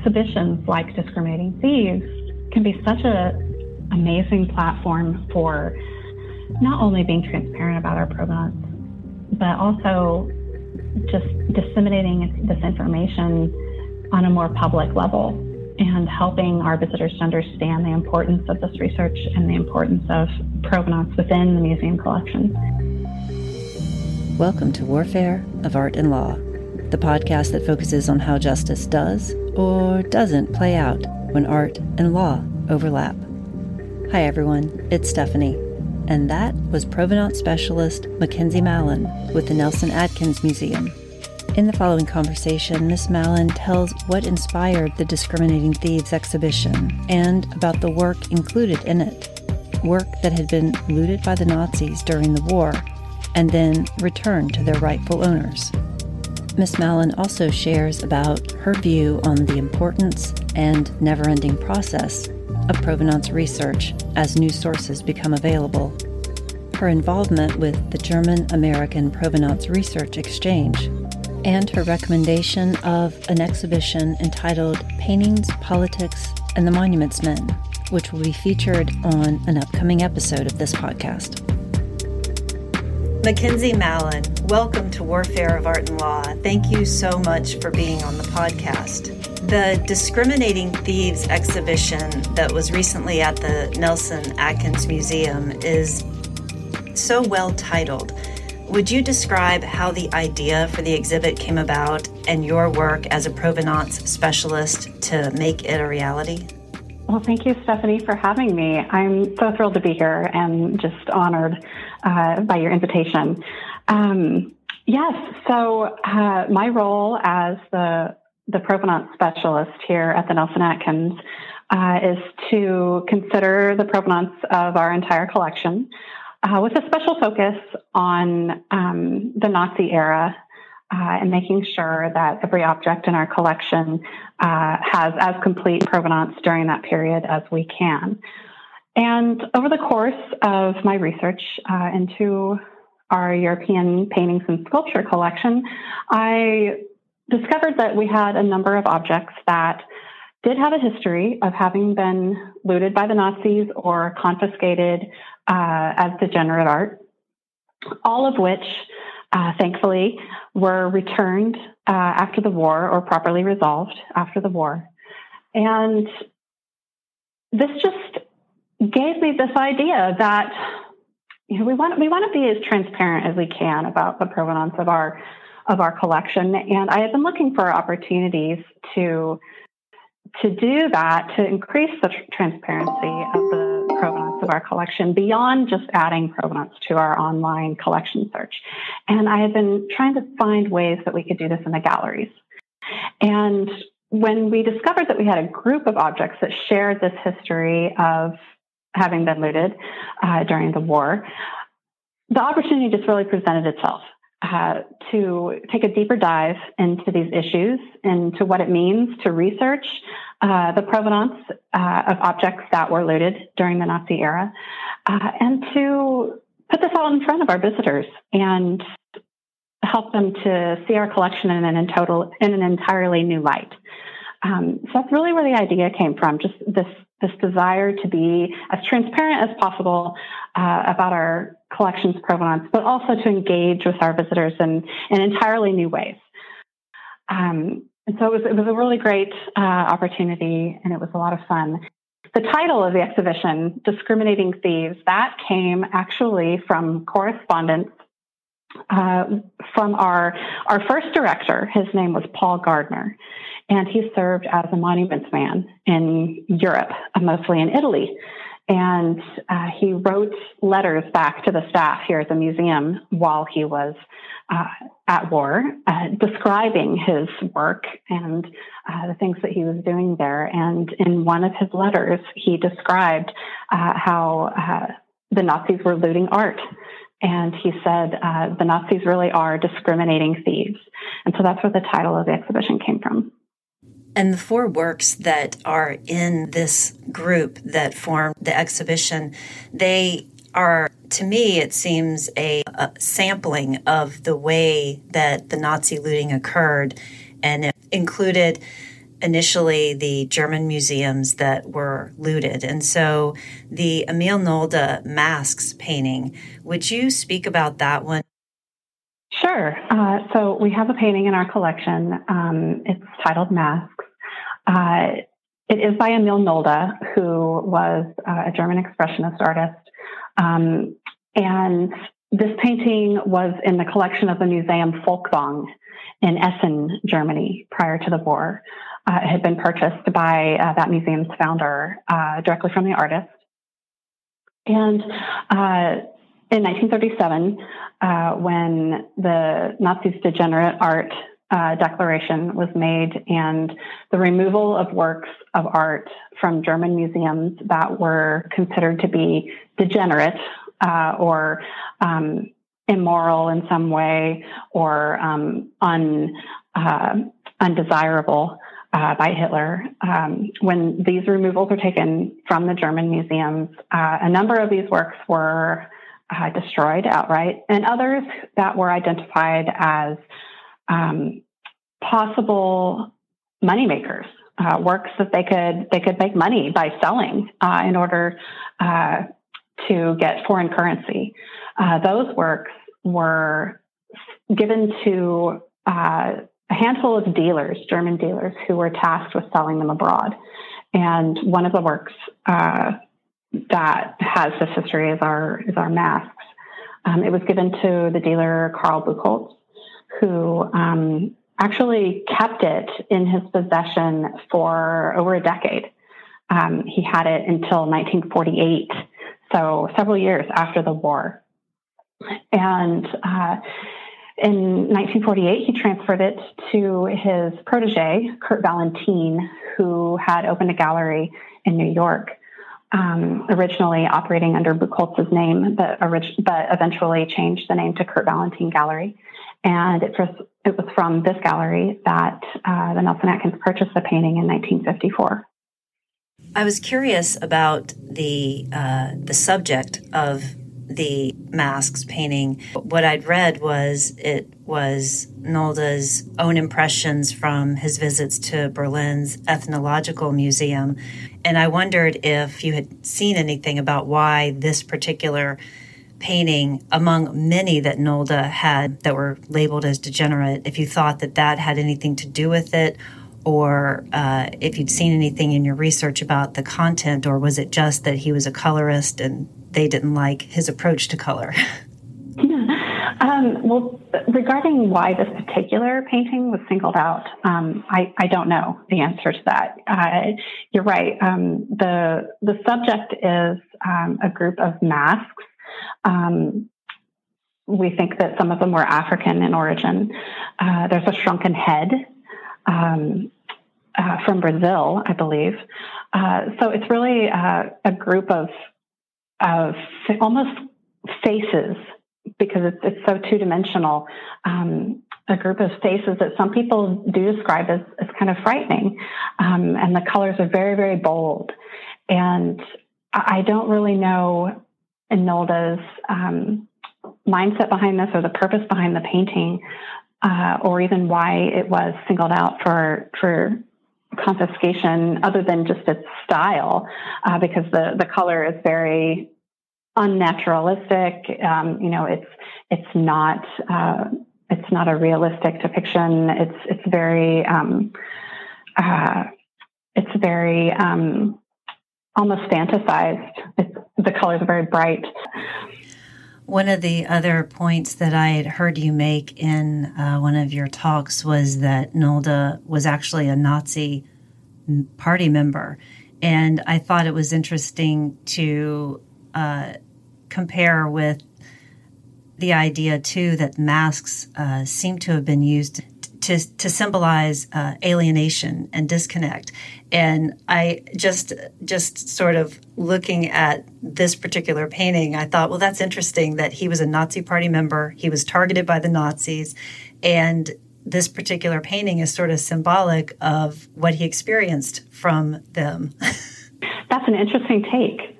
exhibitions like Discriminating Thieves can be such an amazing platform for not only being transparent about our provenance, but also just disseminating this information on a more public level and helping our visitors to understand the importance of this research and the importance of provenance within the museum collection. Welcome to Warfare of Art and Law, the podcast that focuses on how justice does or doesn't play out when art and law overlap. Hi everyone, it's Stephanie. And that was provenance specialist Mackenzie Mallon with the Nelson Atkins Museum. In the following conversation, Miss Mallon tells what inspired the Discriminating Thieves exhibition and about the work included in it, work that had been looted by the Nazis during the war and then returned to their rightful owners. Miss Mallon also shares about her view on the importance and never-ending process of provenance research as new sources become available, her involvement with the German American Provenance Research Exchange, and her recommendation of an exhibition entitled Paintings, Politics, and the Monuments Men, which will be featured on an upcoming episode of this podcast. Mackenzie Mallon, welcome to Warfare of Art and Law. Thank you so much for being on the podcast. The Discriminating Thieves exhibition that was recently at the Nelson Atkins Museum is so well titled. Would you describe how the idea for the exhibit came about and your work as a provenance specialist to make it a reality? Well, thank you, Stephanie, for having me. I'm so thrilled to be here and just honored by your invitation. Yes, so my role as the provenance specialist here at the Nelson Atkins is to consider the provenance of our entire collection with a special focus on the Nazi era and making sure that every object in our collection has as complete provenance during that period as we can. And over the course of my research into our European paintings and sculpture collection, I discovered that we had a number of objects that did have a history of having been looted by the Nazis or confiscated as degenerate art, all of which, thankfully, were returned after the war or properly resolved after the war. And this just gave me this idea that we want to be as transparent as we can about the provenance of our collection, and I have been looking for opportunities to do that, to increase the transparency of the provenance of our collection beyond just adding provenance to our online collection search. And I have been trying to find ways that we could do this in the galleries. And when we discovered that we had a group of objects that shared this history of having been looted during the war, the opportunity just really presented itself. To take a deeper dive into these issues and to what it means to research the provenance of objects that were looted during the Nazi era, and to put this all in front of our visitors and help them to see our collection in an entirely new light. So that's really where the idea came from, just this desire to be as transparent as possible about our collection's provenance, but also to engage with our visitors in entirely new ways. And so it was a really great opportunity, and it was a lot of fun. The title of the exhibition, Discriminating Thieves, that came actually from correspondence from our first director. His name was Paul Gardner, and he served as a monuments man in Europe, mostly in Italy. And he wrote letters back to the staff here at the museum while he was at war, describing his work and the things that he was doing there. And in one of his letters, he described how the Nazis were looting art. And he said, the Nazis really are discriminating thieves. And so that's where the title of the exhibition came from. And the four works that are in this group that formed the exhibition, they are, to me, it seems a sampling of the way that the Nazi looting occurred, and it included initially the German museums that were looted. And so the Emil Nolde masks painting, would you speak about that one? Sure. So we have a painting in our collection. It's titled Masks. It is by Emil Nolde, who was a German expressionist artist. And this painting was in the collection of the Museum Folkwang in Essen, Germany, prior to the war. It had been purchased by that museum's founder directly from the artist. And in 1937, when the Nazis' degenerate art declaration was made and the removal of works of art from German museums that were considered to be degenerate or immoral in some way or undesirable by Hitler. When these removals were taken from the German museums, a number of these works were destroyed outright, and others that were identified as possible moneymakers, works that they could make money by selling in order to get foreign currency. Those works were given to a handful of dealers, German dealers, who were tasked with selling them abroad. And one of the works that has this history is our masks. It was given to the dealer Karl Buchholz, who actually kept it in his possession for over a decade. He had it until 1948, so several years after the war. And in 1948, he transferred it to his protege, Kurt Valentin, who had opened a gallery in New York, originally operating under Buchholz's name, but eventually changed the name to Kurt Valentin Gallery. And it was from this gallery that the Nelson Atkins purchased the painting in 1954. I was curious about the subject of the masks painting. What I'd read was it was Nolde's own impressions from his visits to Berlin's Ethnological Museum. And I wondered if you had seen anything about why this particular painting, among many that Nolde had that were labeled as degenerate, if you thought that had anything to do with it, or if you'd seen anything in your research about the content, or was it just that he was a colorist and they didn't like his approach to color? Yeah. Well, regarding why this particular painting was singled out, I don't know the answer to that. You're right. The subject is a group of masks. We think that some of them were African in origin. There's a shrunken head from Brazil, I believe. So it's really a group of almost faces, because it's so two-dimensional, a group of faces that some people do describe as kind of frightening. And the colors are very, very bold. And I don't really know Nolde's mindset behind this or the purpose behind the painting, or even why it was singled out for confiscation, other than just its style, because the color is very unnaturalistic. It's not a realistic depiction. It's very almost fantasized. The colors are very bright. One of the other points that I had heard you make in one of your talks was that Nolde was actually a Nazi party member. And I thought it was interesting to compare with the idea, too, that masks seem to have been used to symbolize alienation and disconnect. And I just sort of looking at this particular painting, I thought, well, that's interesting that he was a Nazi party member. He was targeted by the Nazis. And this particular painting is sort of symbolic of what he experienced from them. That's an interesting take.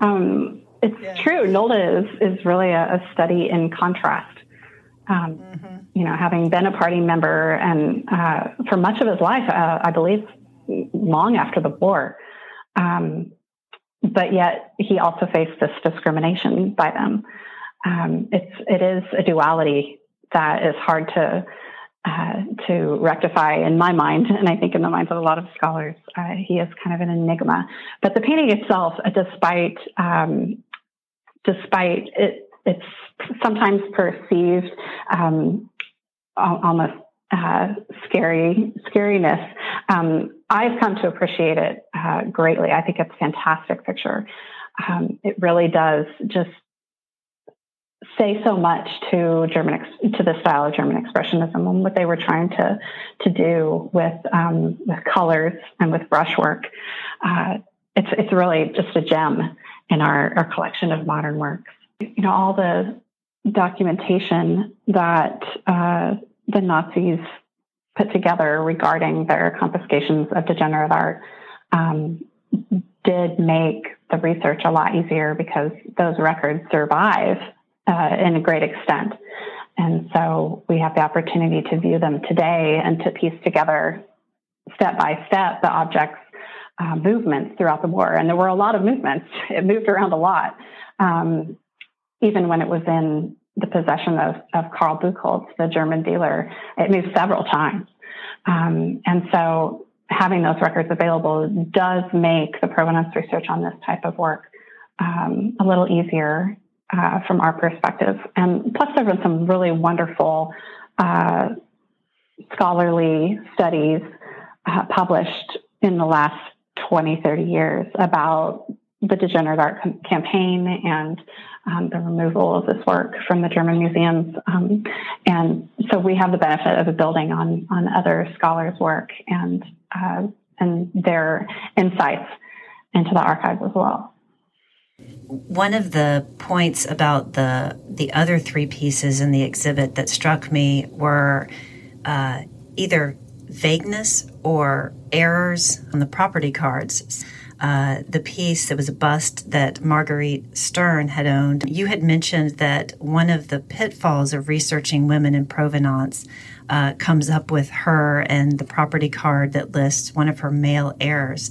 It's true. Nolde is really a study in contrast. Having been a party member and for much of his life, I believe long after the war. But yet he also faced this discrimination by them. It is a duality that is hard to rectify in my mind, and I think in the minds of a lot of scholars. He is kind of an enigma. But the painting itself, despite it's sometimes perceived almost scariness, I've come to appreciate it greatly. I think it's a fantastic picture. It really does just say so much to the style of German Expressionism and what they were trying to do with colors and with brushwork. It's really just a gem in our collection of modern works. You know, all the documentation that the Nazis put together regarding their confiscations of degenerate art did make the research a lot easier, because those records survive in a great extent. And so we have the opportunity to view them today and to piece together step by step the objects' movements throughout the war. And there were a lot of movements. It moved around a lot, even when it was in the possession of Karl Buchholz, the German dealer. It moved several times. And so having those records available does make the provenance research on this type of work a little easier from our perspective. And plus, there have been some really wonderful scholarly studies published in the last 20, 30 years about the Degenerate Art Campaign and the removal of this work from the German museums. And so we have the benefit of building on other scholars' work and their insights into the archives as well. One of the points about the other three pieces in the exhibit that struck me were either vagueness or errors on the property cards. The piece that was a bust that Marguerite Stern had owned. You had mentioned that one of the pitfalls of researching women in provenance comes up with her and the property card that lists one of her male heirs.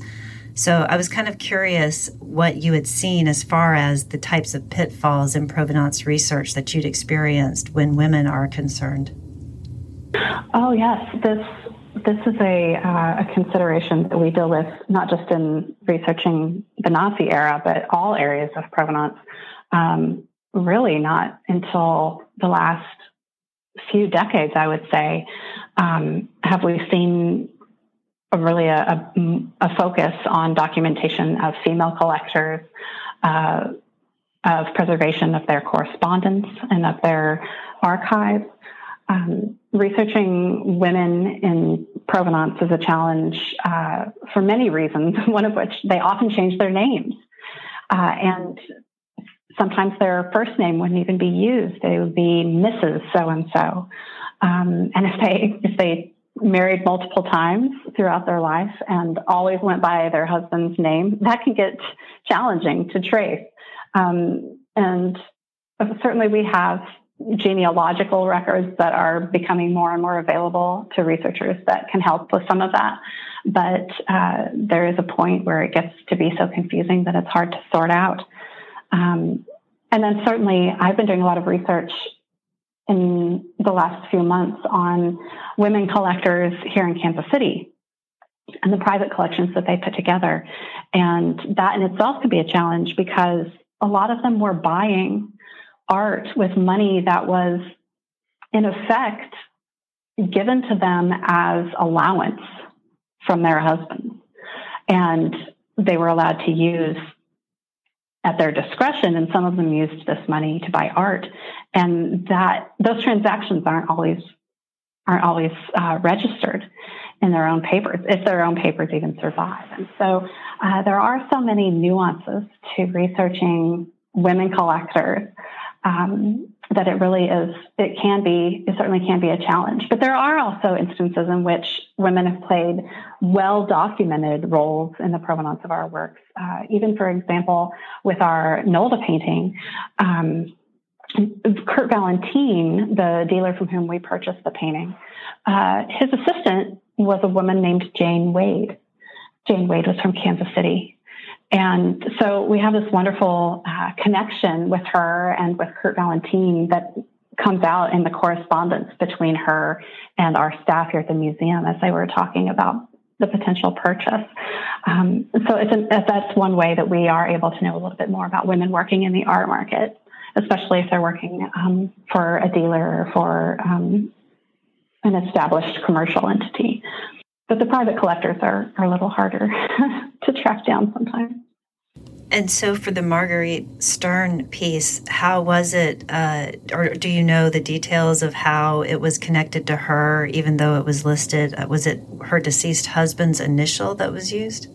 So I was kind of curious what you had seen as far as the types of pitfalls in provenance research that you'd experienced when women are concerned. Oh, yes. This is a consideration that we deal with, not just in researching the Nazi era, but all areas of provenance, really not until the last few decades, I would say, have we seen really a focus on documentation of female collectors, of preservation of their correspondence and of their archives. Researching women in provenance is a challenge for many reasons, one of which they often change their names. And sometimes their first name wouldn't even be used. They would be Mrs. So-and-so. And if they married multiple times throughout their life and always went by their husband's name, that can get challenging to trace. And certainly we have genealogical records that are becoming more and more available to researchers that can help with some of that. But there is a point where it gets to be so confusing that it's hard to sort out. And then certainly I've been doing a lot of research in the last few months on women collectors here in Kansas City and the private collections that they put together. And that in itself could be a challenge, because a lot of them were buying art with money that was, in effect, given to them as allowance from their husbands. And they were allowed to use at their discretion, and some of them used this money to buy art. And that those transactions aren't always registered in their own papers, if their own papers even survive. And so there are so many nuances to researching women collectors that it really is, it certainly can be a challenge. But there are also instances in which women have played well-documented roles in the provenance of our works. Even, for example, with our Nolde painting, Kurt Valentin, the dealer from whom we purchased the painting, his assistant was a woman named Jane Wade. Jane Wade was from Kansas City. And so we have this wonderful connection with her and with Kurt Valentin that comes out in the correspondence between her and our staff here at the museum as they were talking about the potential purchase. So that's one way that we are able to know a little bit more about women working in the art market, especially if they're working for a dealer or for an established commercial entity. But the private collectors are a little harder to track down sometimes. And so for the Marguerite Stern piece, how was it, or do you know the details of how it was connected to her, even though it was listed? Was it her deceased husband's initial that was used?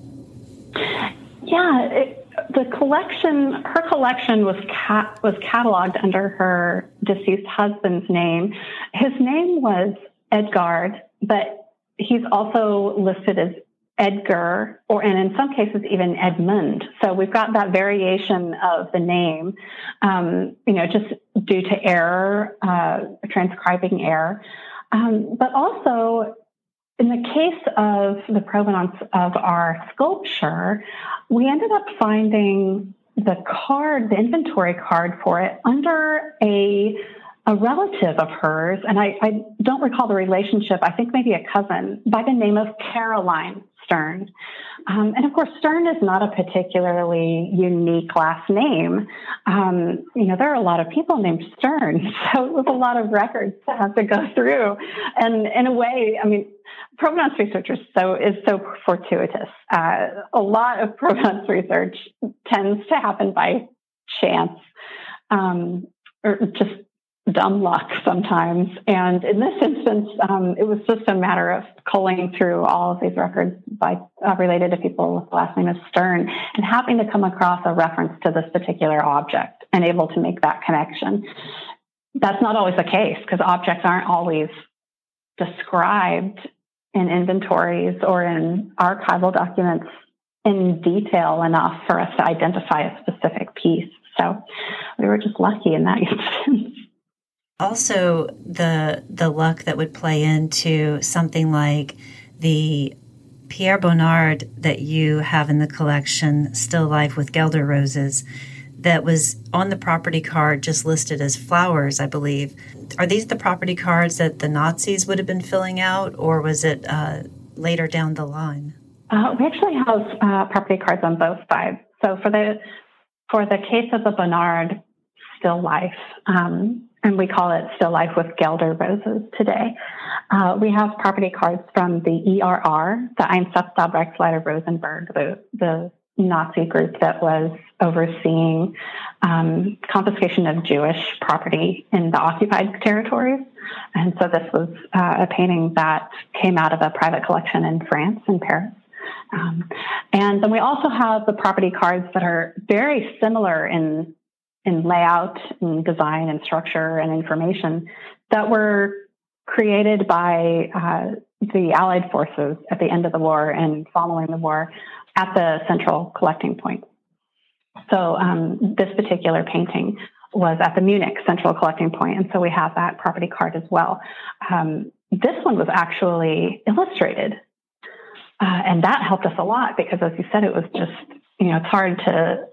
Yeah, her collection was cataloged under her deceased husband's name. His name was Edgard, but he's also listed as Edgar, and in some cases even Edmund. So we've got that variation of the name, just due to error, transcribing error. But also, in the case of the provenance of our sculpture, we ended up finding the inventory card for it under a relative of hers, and I don't recall the relationship, I think maybe a cousin, by the name of Caroline Stern. And of course, Stern is not a particularly unique last name. There are a lot of people named Stern, so it was a lot of records to have to go through. And in a way, provenance research is so fortuitous. A lot of provenance research tends to happen by chance, or just dumb luck sometimes. And in this instance, it was just a matter of culling through all of these records related to people with the last name of Stern and having to come across a reference to this particular object and able to make that connection. That's not always the case because objects aren't always described in inventories or in archival documents in detail enough for us to identify a specific piece. So we were just lucky in that instance. Also, the luck that would play into something like the Pierre Bonnard that you have in the collection, Still Life with Gelder Roses, that was on the property card just listed as flowers, I believe. Are these the property cards that the Nazis would have been filling out, or was it later down the line? We actually have property cards on both sides. So for the case of the Bonnard, Still Life, and we call it Still Life with Gelder Roses today. We have property cards from the ERR, the Einsatzstab Reichsleiter Rosenberg, the Nazi group that was overseeing confiscation of Jewish property in the occupied territories. And so this was a painting that came out of a private collection in France, in Paris. And then we also have the property cards that are very similar in layout and design and structure and information that were created by the Allied forces at the end of the war and following the war at the central collecting point. So this particular painting was at the Munich central collecting point, and so we have that property card as well. This one was actually illustrated, and that helped us a lot because, as you said, it was just, it's hard to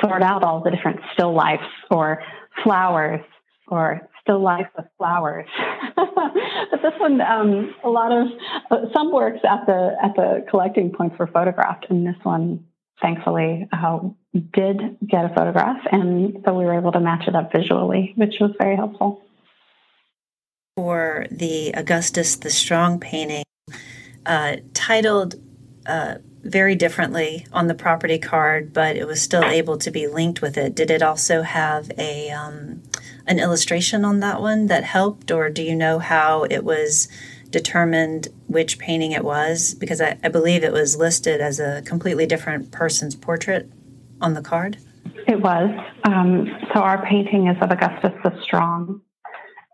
sort out all the different still lifes or flowers or still life with flowers. But this one, a lot of some works at the collecting points were photographed, and this one, thankfully, did get a photograph, and so we were able to match it up visually, which was very helpful. For the Augustus the Strong painting, titled very differently on the property card, but it was still able to be linked with it. Did it also have a an illustration on that one that helped, or do you know how it was determined which painting it was? Because I believe it was listed as a completely different person's portrait on the card. It was. So our painting is of Augustus the Strong.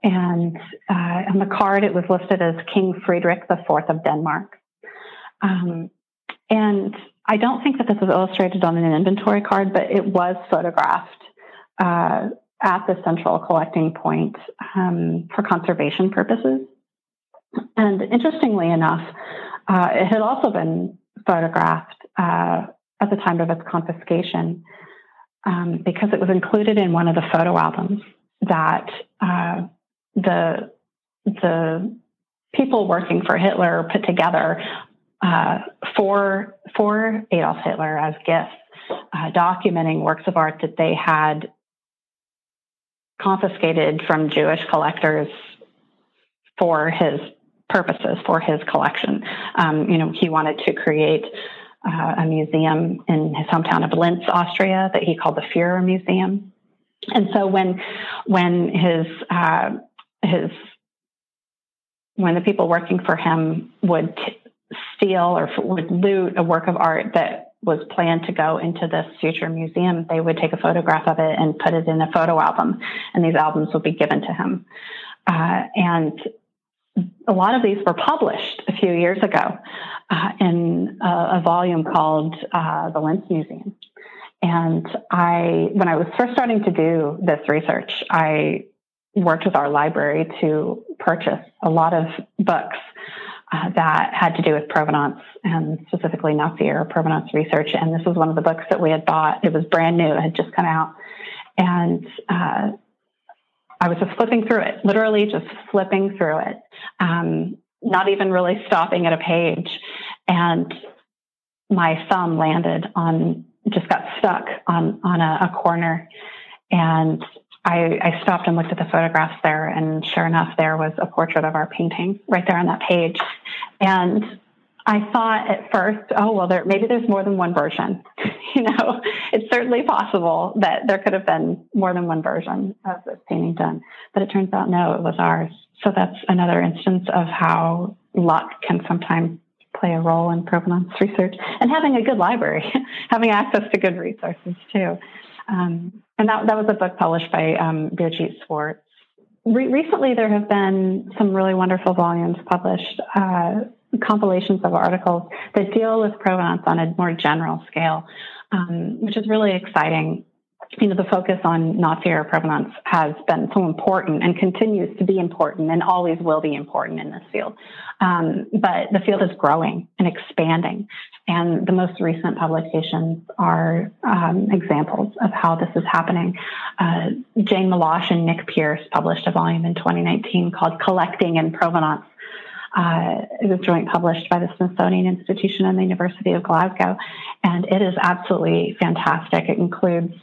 And on the card, it was listed as King Friedrich IV of Denmark. And I don't think that this was illustrated on an inventory card, but it was photographed at the central collecting point for conservation purposes. And interestingly enough, it had also been photographed at the time of its confiscation because it was included in one of the photo albums that the people working for Hitler put together for Adolf Hitler as gifts, documenting works of art that they had confiscated from Jewish collectors for his purposes, for his collection. He wanted to create a museum in his hometown of Linz, Austria, that he called the Führer Museum. And so when the people working for him would steal or would loot a work of art that was planned to go into this future museum, they would take a photograph of it and put it in a photo album, and these albums would be given to him. And a lot of these were published a few years ago in a volume called The Lentz Museum. And when I was first starting to do this research, I worked with our library to purchase a lot of books that had to do with provenance, and specifically Nazi era provenance research. And this was one of the books that we had bought. It was brand new. It had just come out. And I was just flipping through it, literally just flipping through it, not even really stopping at a page. And my thumb landed on, just got stuck on a corner. And I stopped and looked at the photographs there, and sure enough, there was a portrait of our painting right there on that page. And I thought at first, oh, well, maybe there's more than one version. It's certainly possible that there could have been more than one version of this painting done. But it turns out, no, it was ours. So that's another instance of how luck can sometimes play a role in provenance research, and having a good library, having access to good resources too. And that was a book published by Birgit Swartz. Recently, there have been some really wonderful volumes published, compilations of articles that deal with provenance on a more general scale, which is really exciting. The focus on Nazi-era provenance has been so important and continues to be important and always will be important in this field. But the field is growing and expanding. And the most recent publications are examples of how this is happening. Jane Malosh and Nick Pierce published a volume in 2019 called Collecting and Provenance. It was joint published by the Smithsonian Institution and the University of Glasgow, and it is absolutely fantastic. It includes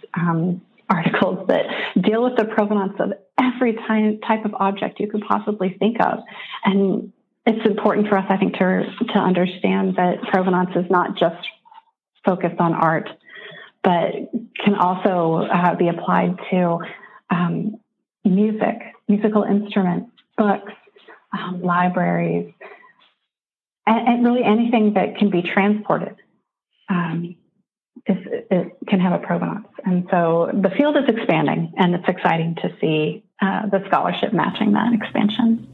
articles that deal with the provenance of every type of object you could possibly think of. And it's important for us, I think, to understand that provenance is not just focused on art, but can also be applied to music, musical instruments, books, libraries, and really anything that can be transported it can have a provenance. And so the field is expanding, and it's exciting to see the scholarship matching that expansion.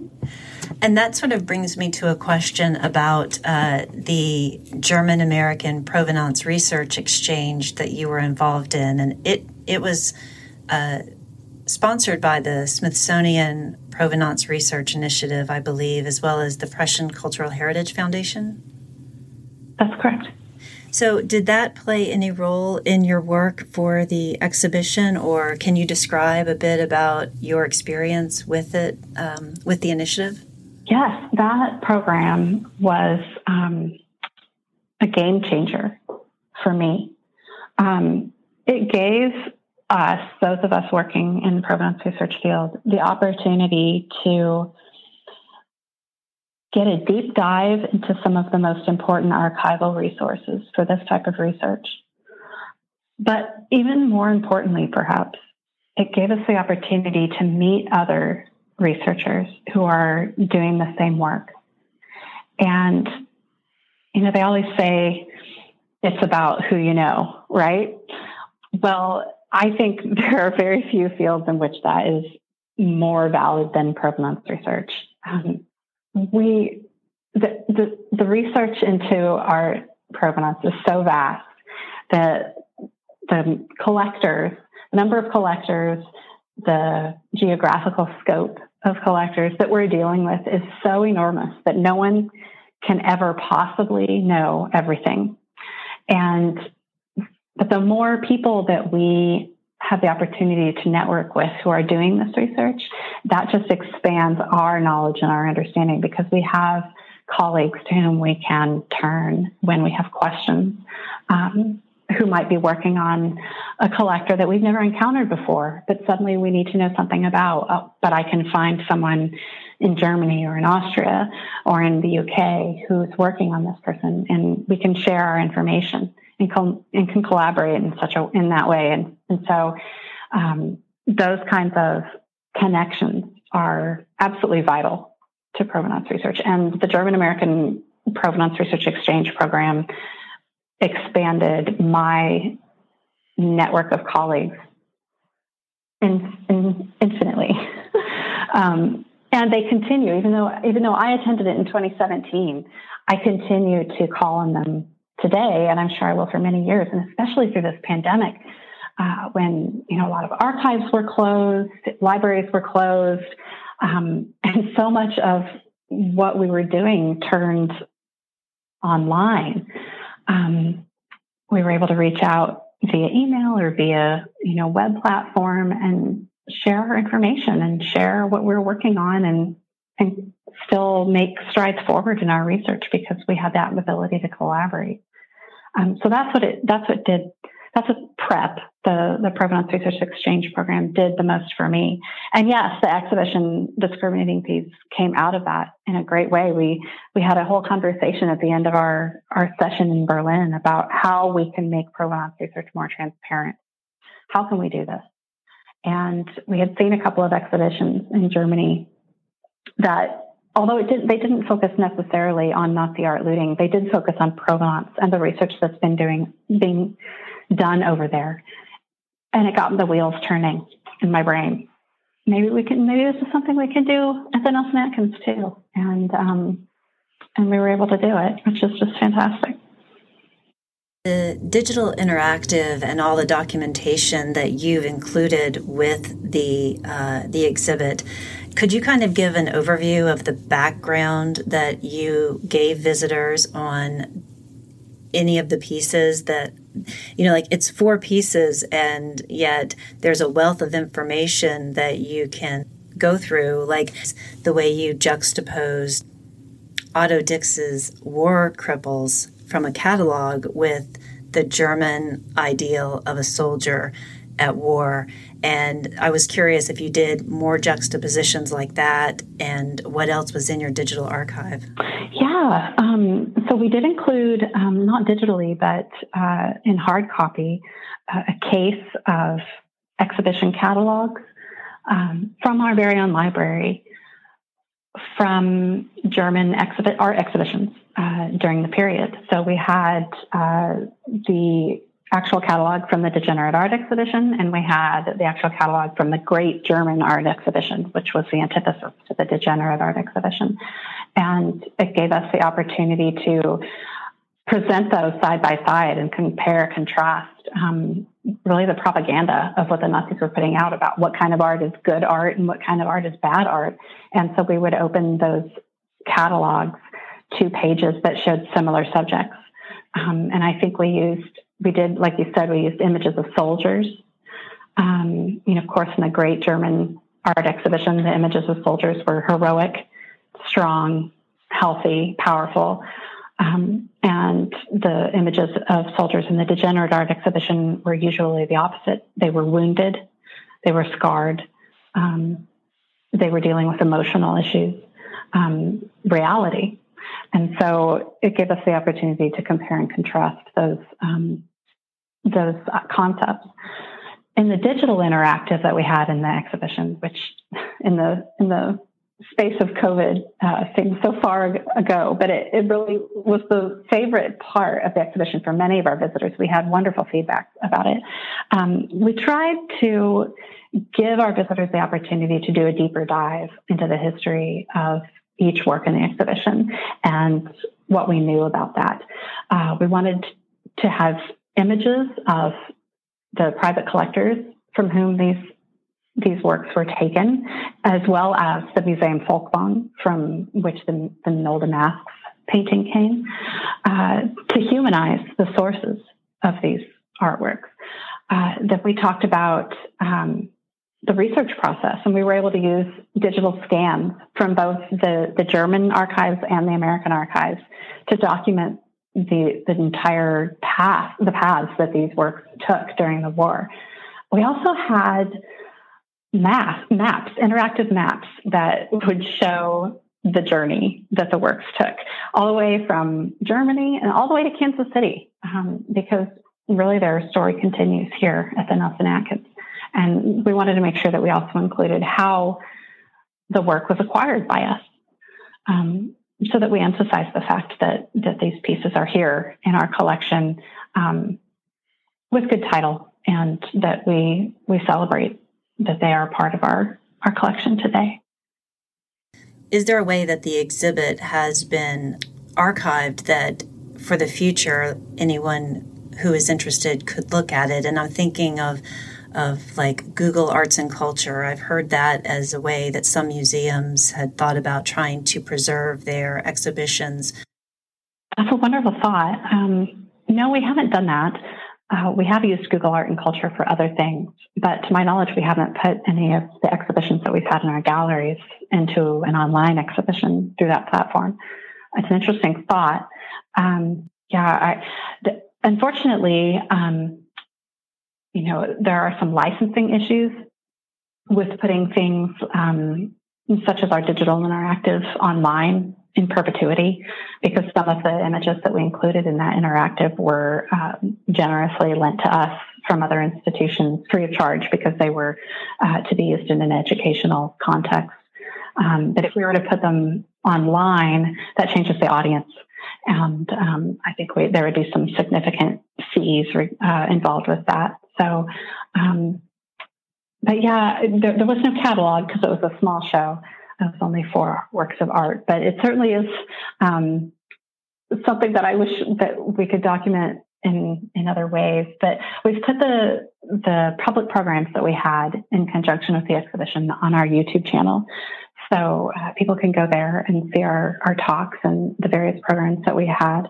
And that sort of brings me to a question about the German American Provenance Research Exchange that you were involved in. And it was sponsored by the Smithsonian Provenance Research Initiative, I believe, as well as the Prussian Cultural Heritage Foundation? That's correct. So did that play any role in your work for the exhibition, or can you describe a bit about your experience with it, with the initiative? Yes, that program was a game changer for me. It gave us, those of us working in the provenance research field, the opportunity to get a deep dive into some of the most important archival resources for this type of research. But even more importantly, perhaps, it gave us the opportunity to meet other researchers who are doing the same work. And, they always say it's about who you know, right? Well, I think there are very few fields in which that is more valid than provenance research. The research into our provenance is so vast that the number of collectors, the geographical scope of collectors that we're dealing with is so enormous that no one can ever possibly know everything. But the more people that we have the opportunity to network with who are doing this research, that just expands our knowledge and our understanding, because we have colleagues to whom we can turn when we have questions, who might be working on a collector that we've never encountered before, but suddenly we need to know something about. But I can find someone in Germany or in Austria or in the UK who's working on this person, and we can share our information and can collaborate in that way. And so those kinds of connections are absolutely vital to provenance research. And the German American Provenance Research Exchange program expanded my network of colleagues infinitely. And they continue, even though I attended it in 2017, I continue to call on them today, and I'm sure I will for many years, and especially through this pandemic, when a lot of archives were closed, libraries were closed, and so much of what we were doing turned online. We were able to reach out via email or via web platform and share our information and share what we're working on, and still make strides forward in our research because we had that ability to collaborate. So that's what the Provenance Research Exchange program did the most for me. And yes, the exhibition Discriminating Thieves came out of that in a great way. We had a whole conversation at the end of our session in Berlin about how we can make provenance research more transparent. How can we do this? And we had seen a couple of exhibitions in Germany that, although they didn't focus necessarily on Nazi art looting, they did focus on provenance and the research that's being done over there. And it got the wheels turning in my brain. Maybe this is something we can do at the Nelson Atkins too. And we were able to do it, which is just fantastic. The digital interactive and all the documentation that you've included with the exhibit, could you kind of give an overview of the background that you gave visitors on any of the pieces that, it's 4 pieces, and yet there's a wealth of information that you can go through, like the way you juxtaposed Otto Dix's war cripples from a catalog with the German ideal of a soldier at war. And I was curious if you did more juxtapositions like that, and what else was in your digital archive? Yeah. So we did include, not digitally, but in hard copy, a case of exhibition catalogs from our very own library, from German art exhibitions during the period. So we had the actual catalog from the Degenerate Art Exhibition, and we had the actual catalog from the Great German Art Exhibition, which was the antithesis to the Degenerate Art Exhibition. And it gave us the opportunity to present those side by side and compare, contrast, really the propaganda of what the Nazis were putting out about what kind of art is good art and what kind of art is bad art. And so we would open those catalogs to pages that showed similar subjects. And I think we used images of soldiers. Of course, in the Great German Art Exhibition, the images of soldiers were heroic, strong, healthy, powerful. And the images of soldiers in the Degenerate Art Exhibition were usually the opposite. They were wounded, they were scarred, they were dealing with emotional issues, reality. And so it gave us the opportunity to compare and contrast those concepts. In the digital interactive that we had in the exhibition, which in the space of COVID seems so far ago, but it really was the favorite part of the exhibition for many of our visitors. We had wonderful feedback about it. We tried to give our visitors the opportunity to do a deeper dive into the history of each work in the exhibition and what we knew about that. We wanted to have images of the private collectors from whom these works were taken, as well as the Museum Folkwang, from which the Nolde masks painting came, to humanize the sources of these artworks. That we talked about the research process, and we were able to use digital scans from both the German archives and the American archives to document the entire path, the paths that these works took during the war. We also had maps, interactive maps that would show the journey that the works took, all the way from Germany and all the way to Kansas City, because really their story continues here at the Nelson Atkins. And we wanted to make sure that we also included how the work was acquired by us, so that we emphasize the fact that these pieces are here in our collection with good title, and that we celebrate that they are part of our collection today. Is there a way that the exhibit has been archived that for the future anyone who is interested could look at it? And I'm thinking of like Google Arts and Culture. I've heard that as a way that some museums had thought about trying to preserve their exhibitions. That's a wonderful thought. No, we haven't done that. We have used Google Art and Culture for other things, but to my knowledge, we haven't put any of the exhibitions that we've had in our galleries into an online exhibition through that platform. It's an interesting thought. Unfortunately, there are some licensing issues with putting things such as our digital and our active online in perpetuity, because some of the images that we included in that interactive were generously lent to us from other institutions free of charge, because they were to be used in an educational context. But if we were to put them online, that changes the audience. And I think there would be some significant fees involved with that. So, there was no catalog because it was a small show. It was only 4 works of art, but it certainly is something that I wish that we could document in other ways. But we've put the public programs that we had in conjunction with the exhibition on our YouTube channel. So people can go there and see our talks and the various programs that we had.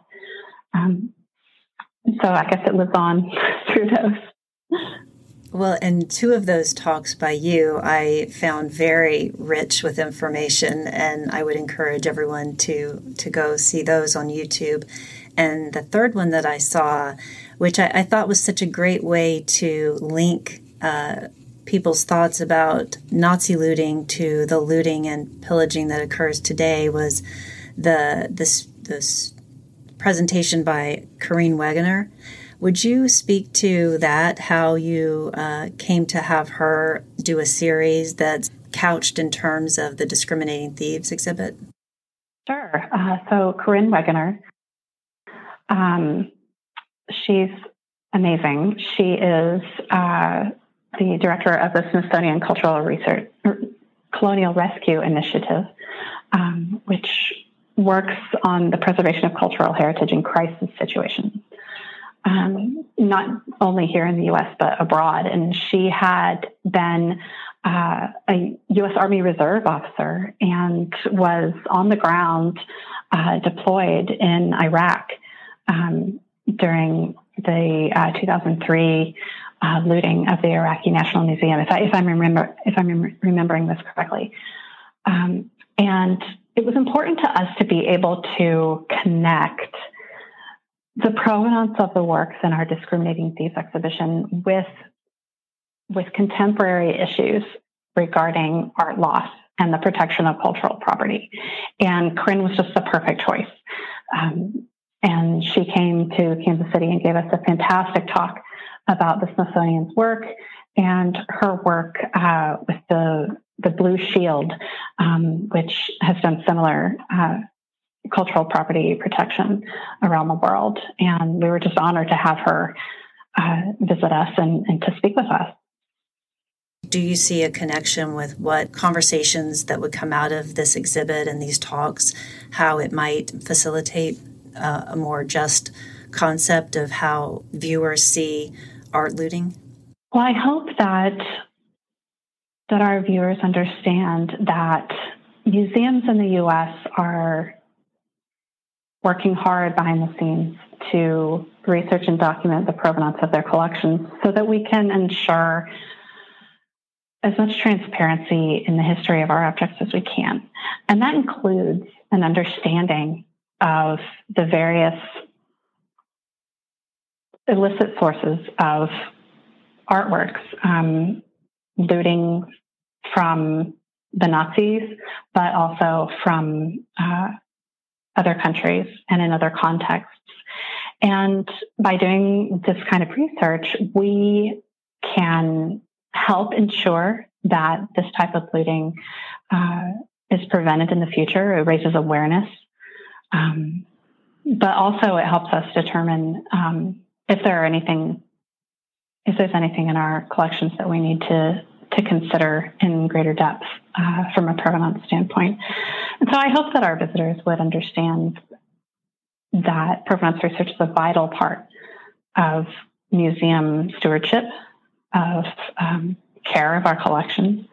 So I guess it lives on through those. Well, and 2 of those talks by you I found very rich with information, and I would encourage everyone to go see those on YouTube. And the third one that I saw, which I thought was such a great way to link people's thoughts about Nazi looting to the looting and pillaging that occurs today, was this presentation by Corinne Wegener. Would you speak to that, how you came to have her do a series that's couched in terms of the Discriminating Thieves exhibit? Sure. So Corinne Wegener, she's amazing. She is the director of the Smithsonian Colonial Rescue Initiative, which works on the preservation of cultural heritage in crisis situations, not only here in the U.S., but abroad. And she had been a U.S. Army Reserve officer and was on the ground deployed in Iraq during the 2003 looting of the Iraqi National Museum, if I'm remembering this correctly. And it was important to us to be able to connect the provenance of the works in our Discriminating Thieves exhibition with contemporary issues regarding art loss and the protection of cultural property. And Corinne was just the perfect choice. And she came to Kansas City and gave us a fantastic talk about the Smithsonian's work and her work with the Blue Shield, which has done similar cultural property protection around the world. And we were just honored to have her visit us and to speak with us. Do you see a connection with what conversations that would come out of this exhibit and these talks, how it might facilitate a more just concept of how viewers see art looting? Well, I hope that our viewers understand that museums in the U.S. are working hard behind the scenes to research and document the provenance of their collections so that we can ensure as much transparency in the history of our objects as we can. And that includes an understanding of the various illicit sources of artworks, looting from the Nazis, but also from other countries and in other contexts. And by doing this kind of research, we can help ensure that this type of looting is prevented in the future. It raises awareness, but also it helps us determine if there's anything in our collections that we need to consider in greater depth from a provenance standpoint. And so I hope that our visitors would understand that provenance research is a vital part of museum stewardship, of care of our collections,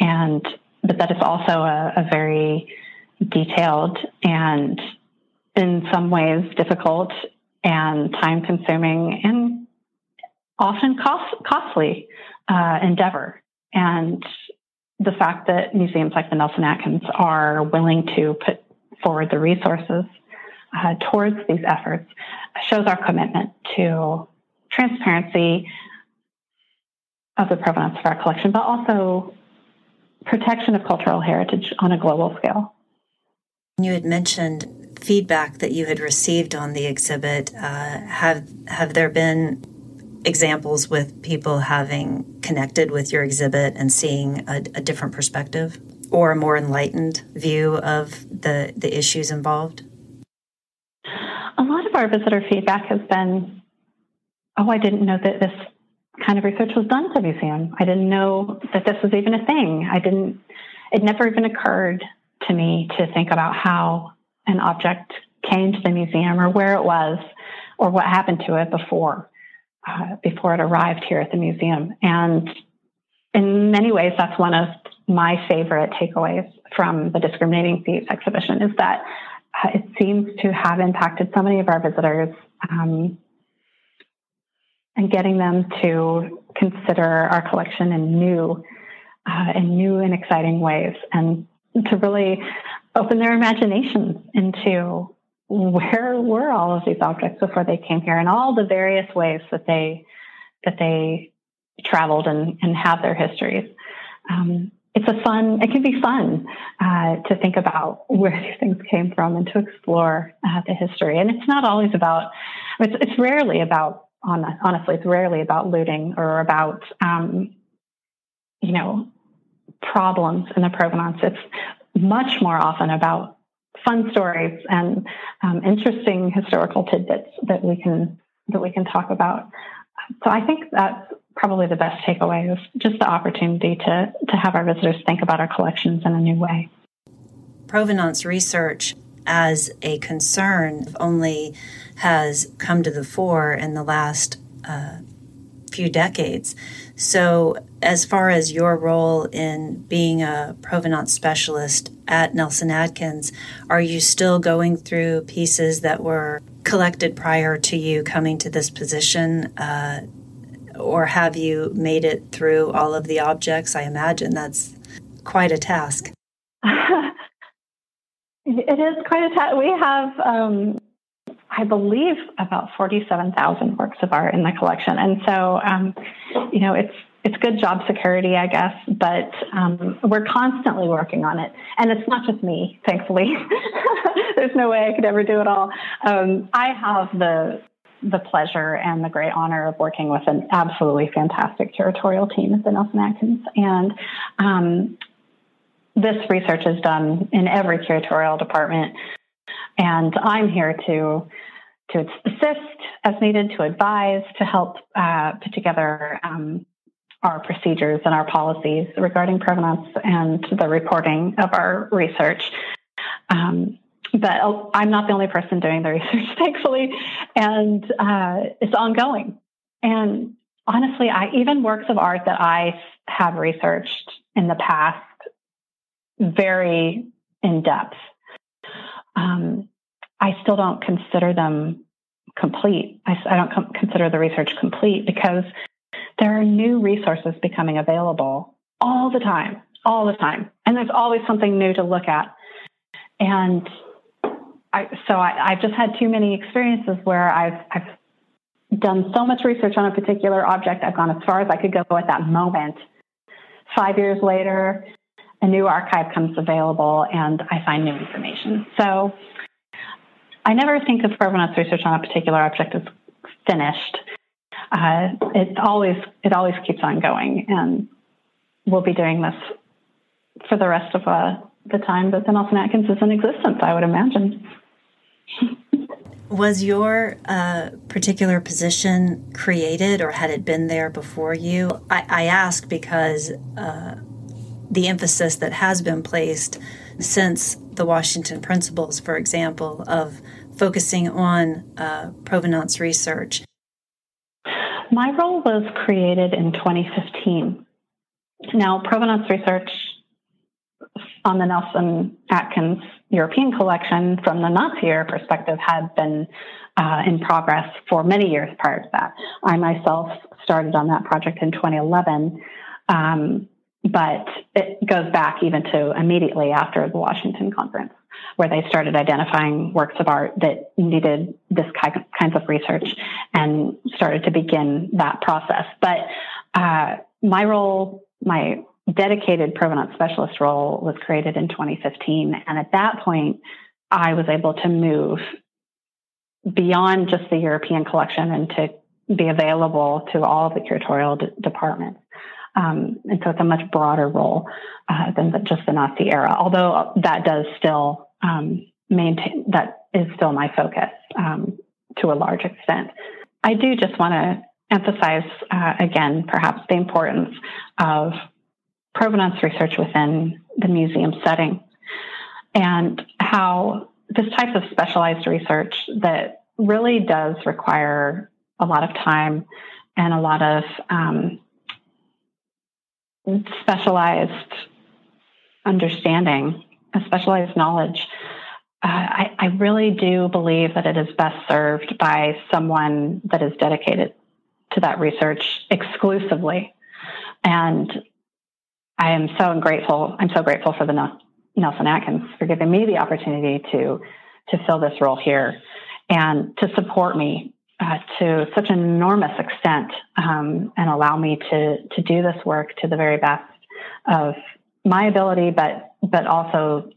and that it's also a very detailed and in some ways difficult and time-consuming and often costly endeavor. And the fact that museums like the Nelson Atkins are willing to put forward the resources towards these efforts shows our commitment to transparency of the provenance of our collection, but also protection of cultural heritage on a global scale. You had mentioned feedback that you had received on the exhibit. Have there been examples with people having connected with your exhibit and seeing a different perspective or a more enlightened view of the issues involved? A lot of our visitor feedback has been, oh, I didn't know that this kind of research was done at the museum. I didn't know that this was even a thing. It never even occurred to me to think about how an object came to the museum or where it was or what happened to it before it arrived here at the museum. And in many ways, that's one of my favorite takeaways from the Discriminating Thieves exhibition, is that it seems to have impacted so many of our visitors, and getting them to consider our collection in new and exciting ways, and to really open their imaginations into where were all of these objects before they came here, and all the various ways that they traveled and have their histories. It can be fun to think about where these things came from and to explore the history. And it's not always about, it's rarely about, honestly, it's rarely about looting or about, problems in the provenance. It's much more often about fun stories and interesting historical tidbits that we can talk about. So I think that's probably the best takeaway, is just the opportunity to have our visitors think about our collections in a new way. Provenance research as a concern only has come to the fore in the last few decades. So as far as your role in being a provenance specialist at Nelson Atkins, are you still going through pieces that were collected prior to you coming to this position, or have you made it through all of the objects? I imagine that's quite a task. It is quite a task. We have, I believe, about 47,000 works of art in the collection. And so, it's good job security, I guess, but we're constantly working on it. And it's not just me, thankfully. There's no way I could ever do it all. I have the pleasure and the great honor of working with an absolutely fantastic curatorial team at the Nelson Atkins. And this research is done in every curatorial department, and I'm here to assist as needed, to advise, to help put together our procedures and our policies regarding provenance and the reporting of our research. But I'm not the only person doing the research, thankfully, and it's ongoing. And honestly, even works of art that I have researched in the past very in depth, I still don't consider them complete. I don't consider the research complete because there are new resources becoming available all the time. And there's always something new to look at. And I've just had too many experiences where I've done so much research on a particular object. I've gone as far as I could go at that moment. 5 years later, a new archive comes available and I find new information. So I never think of provenance research on a particular object as finished. It always keeps on going, and we'll be doing this for the rest of the time that the Nelson Atkins is in existence, I would imagine. Was your particular position created, or had it been there before you? I ask because the emphasis that has been placed since the Washington Principles, for example, of focusing on provenance research. My role was created in 2015. Now, provenance research on the Nelson Atkins European collection from the Nazi-era perspective had been in progress for many years prior to that. I myself started on that project in 2011, but it goes back even to immediately after the Washington Conference, where they started identifying works of art that needed this kinds of research and started to begin that process. But my role, my dedicated provenance specialist role, was created in 2015. And at that point, I was able to move beyond just the European collection and to be available to all of the curatorial departments. And so it's a much broader role than just the Nazi era, although that does still maintain, that is still my focus to a large extent. I do just want to emphasize again, perhaps, the importance of provenance research within the museum setting and how this type of specialized research that really does require a lot of time and a lot of specialized understanding, a specialized knowledge. I really do believe that it is best served by someone that is dedicated to that research exclusively. And I'm so grateful for the Nelson Atkins for giving me the opportunity to fill this role here and to support me to such an enormous extent, and allow me to do this work to the very best of my ability, but also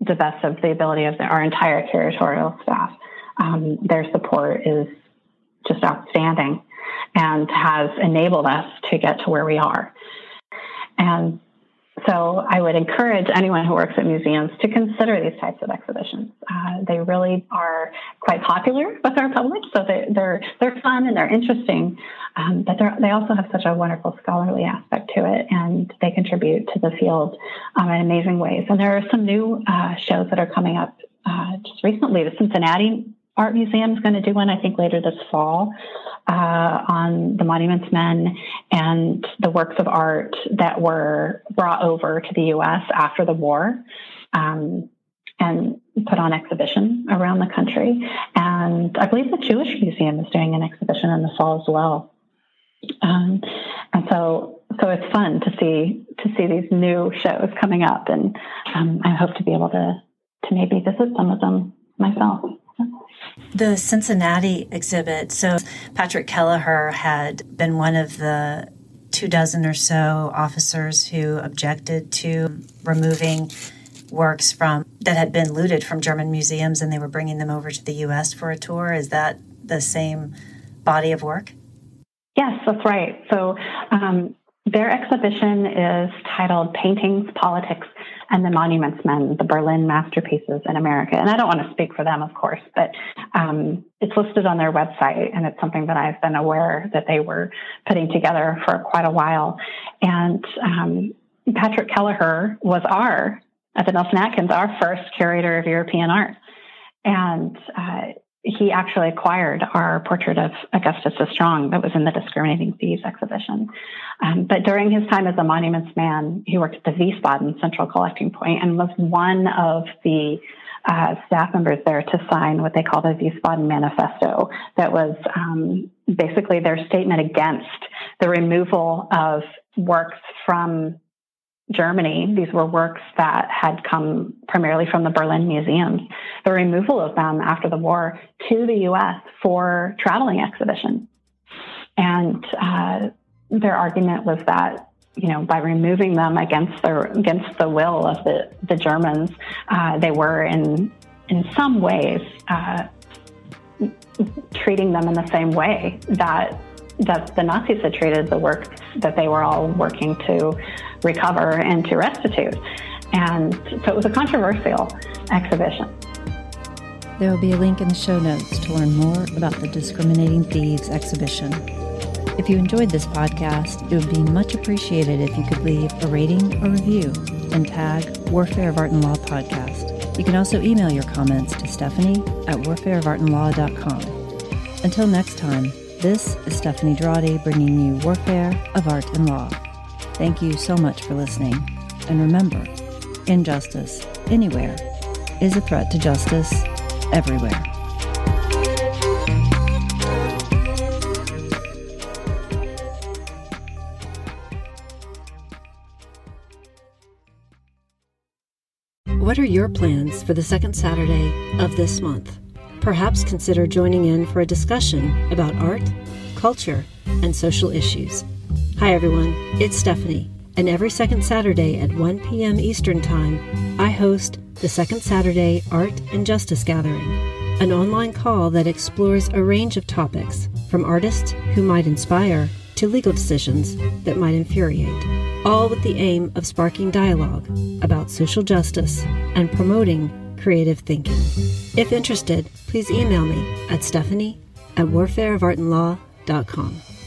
the best of the ability of our entire curatorial staff. Their support is just outstanding and has enabled us to get to where we are. And so I would encourage anyone who works at museums to consider these types of exhibitions. They really are quite popular with our public, so they're fun and they're interesting, but they also have such a wonderful scholarly aspect to it, and they contribute to the field in amazing ways. And there are some new shows that are coming up just recently. The Cincinnati Art Museum is going to do one, I think, later this fall on the Monuments Men and the works of art that were brought over to the U.S. after the war and put on exhibition around the country. And I believe the Jewish Museum is doing an exhibition in the fall as well. And so it's fun to see these new shows coming up, and I hope to be able to maybe visit some of them myself. The Cincinnati exhibit. So Patrick Kelleher had been one of the 24 or so officers who objected to removing works that had been looted from German museums, and they were bringing them over to the U.S. for a tour. Is that the same body of work? Yes, that's right. So their exhibition is titled Paintings, Politics, and the Monuments Men, the Berlin Masterpieces in America. And I don't want to speak for them, of course, but it's listed on their website, and it's something that I've been aware that they were putting together for quite a while. And Patrick Kelleher was at the Nelson Atkins, our first curator of European art. And he actually acquired our portrait of Augustus the Strong that was in the Discriminating Thieves exhibition. But during his time as a monuments man, he worked at the Wiesbaden Central Collecting Point and was one of the staff members there to sign what they call the Wiesbaden Manifesto. That was basically their statement against the removal of works from Germany. These were works that had come primarily from the Berlin museums. The removal of them after the war to the U.S. for traveling exhibitions. And their argument was that, you know, by removing them against the will of the Germans, they were in some ways treating them in the same way that the Nazis had treated the works that they were all working to recover and to restitute. And so it was a controversial exhibition. There will be a link in the show notes to learn more about the Discriminating Thieves exhibition. If you enjoyed this podcast, it would be much appreciated if you could leave a rating or review and tag Warfare of Art and Law Podcast. You can also email your comments to stephanie@warfareofartandlaw.com. Until next time, this is Stephanie Droddy bringing you Warfare of Art and Law. Thank you so much for listening. And remember, injustice anywhere is a threat to justice everywhere. What are your plans for the second Saturday of this month? Perhaps consider joining in for a discussion about art, culture, and social issues. Hi everyone, it's Stephanie, and every second Saturday at 1 p.m. Eastern Time, I host the Second Saturday Art and Justice Gathering, an online call that explores a range of topics, from artists who might inspire to legal decisions that might infuriate, all with the aim of sparking dialogue about social justice and promoting creative thinking. If interested, please email me at stephanie@warfareofartandlaw.com.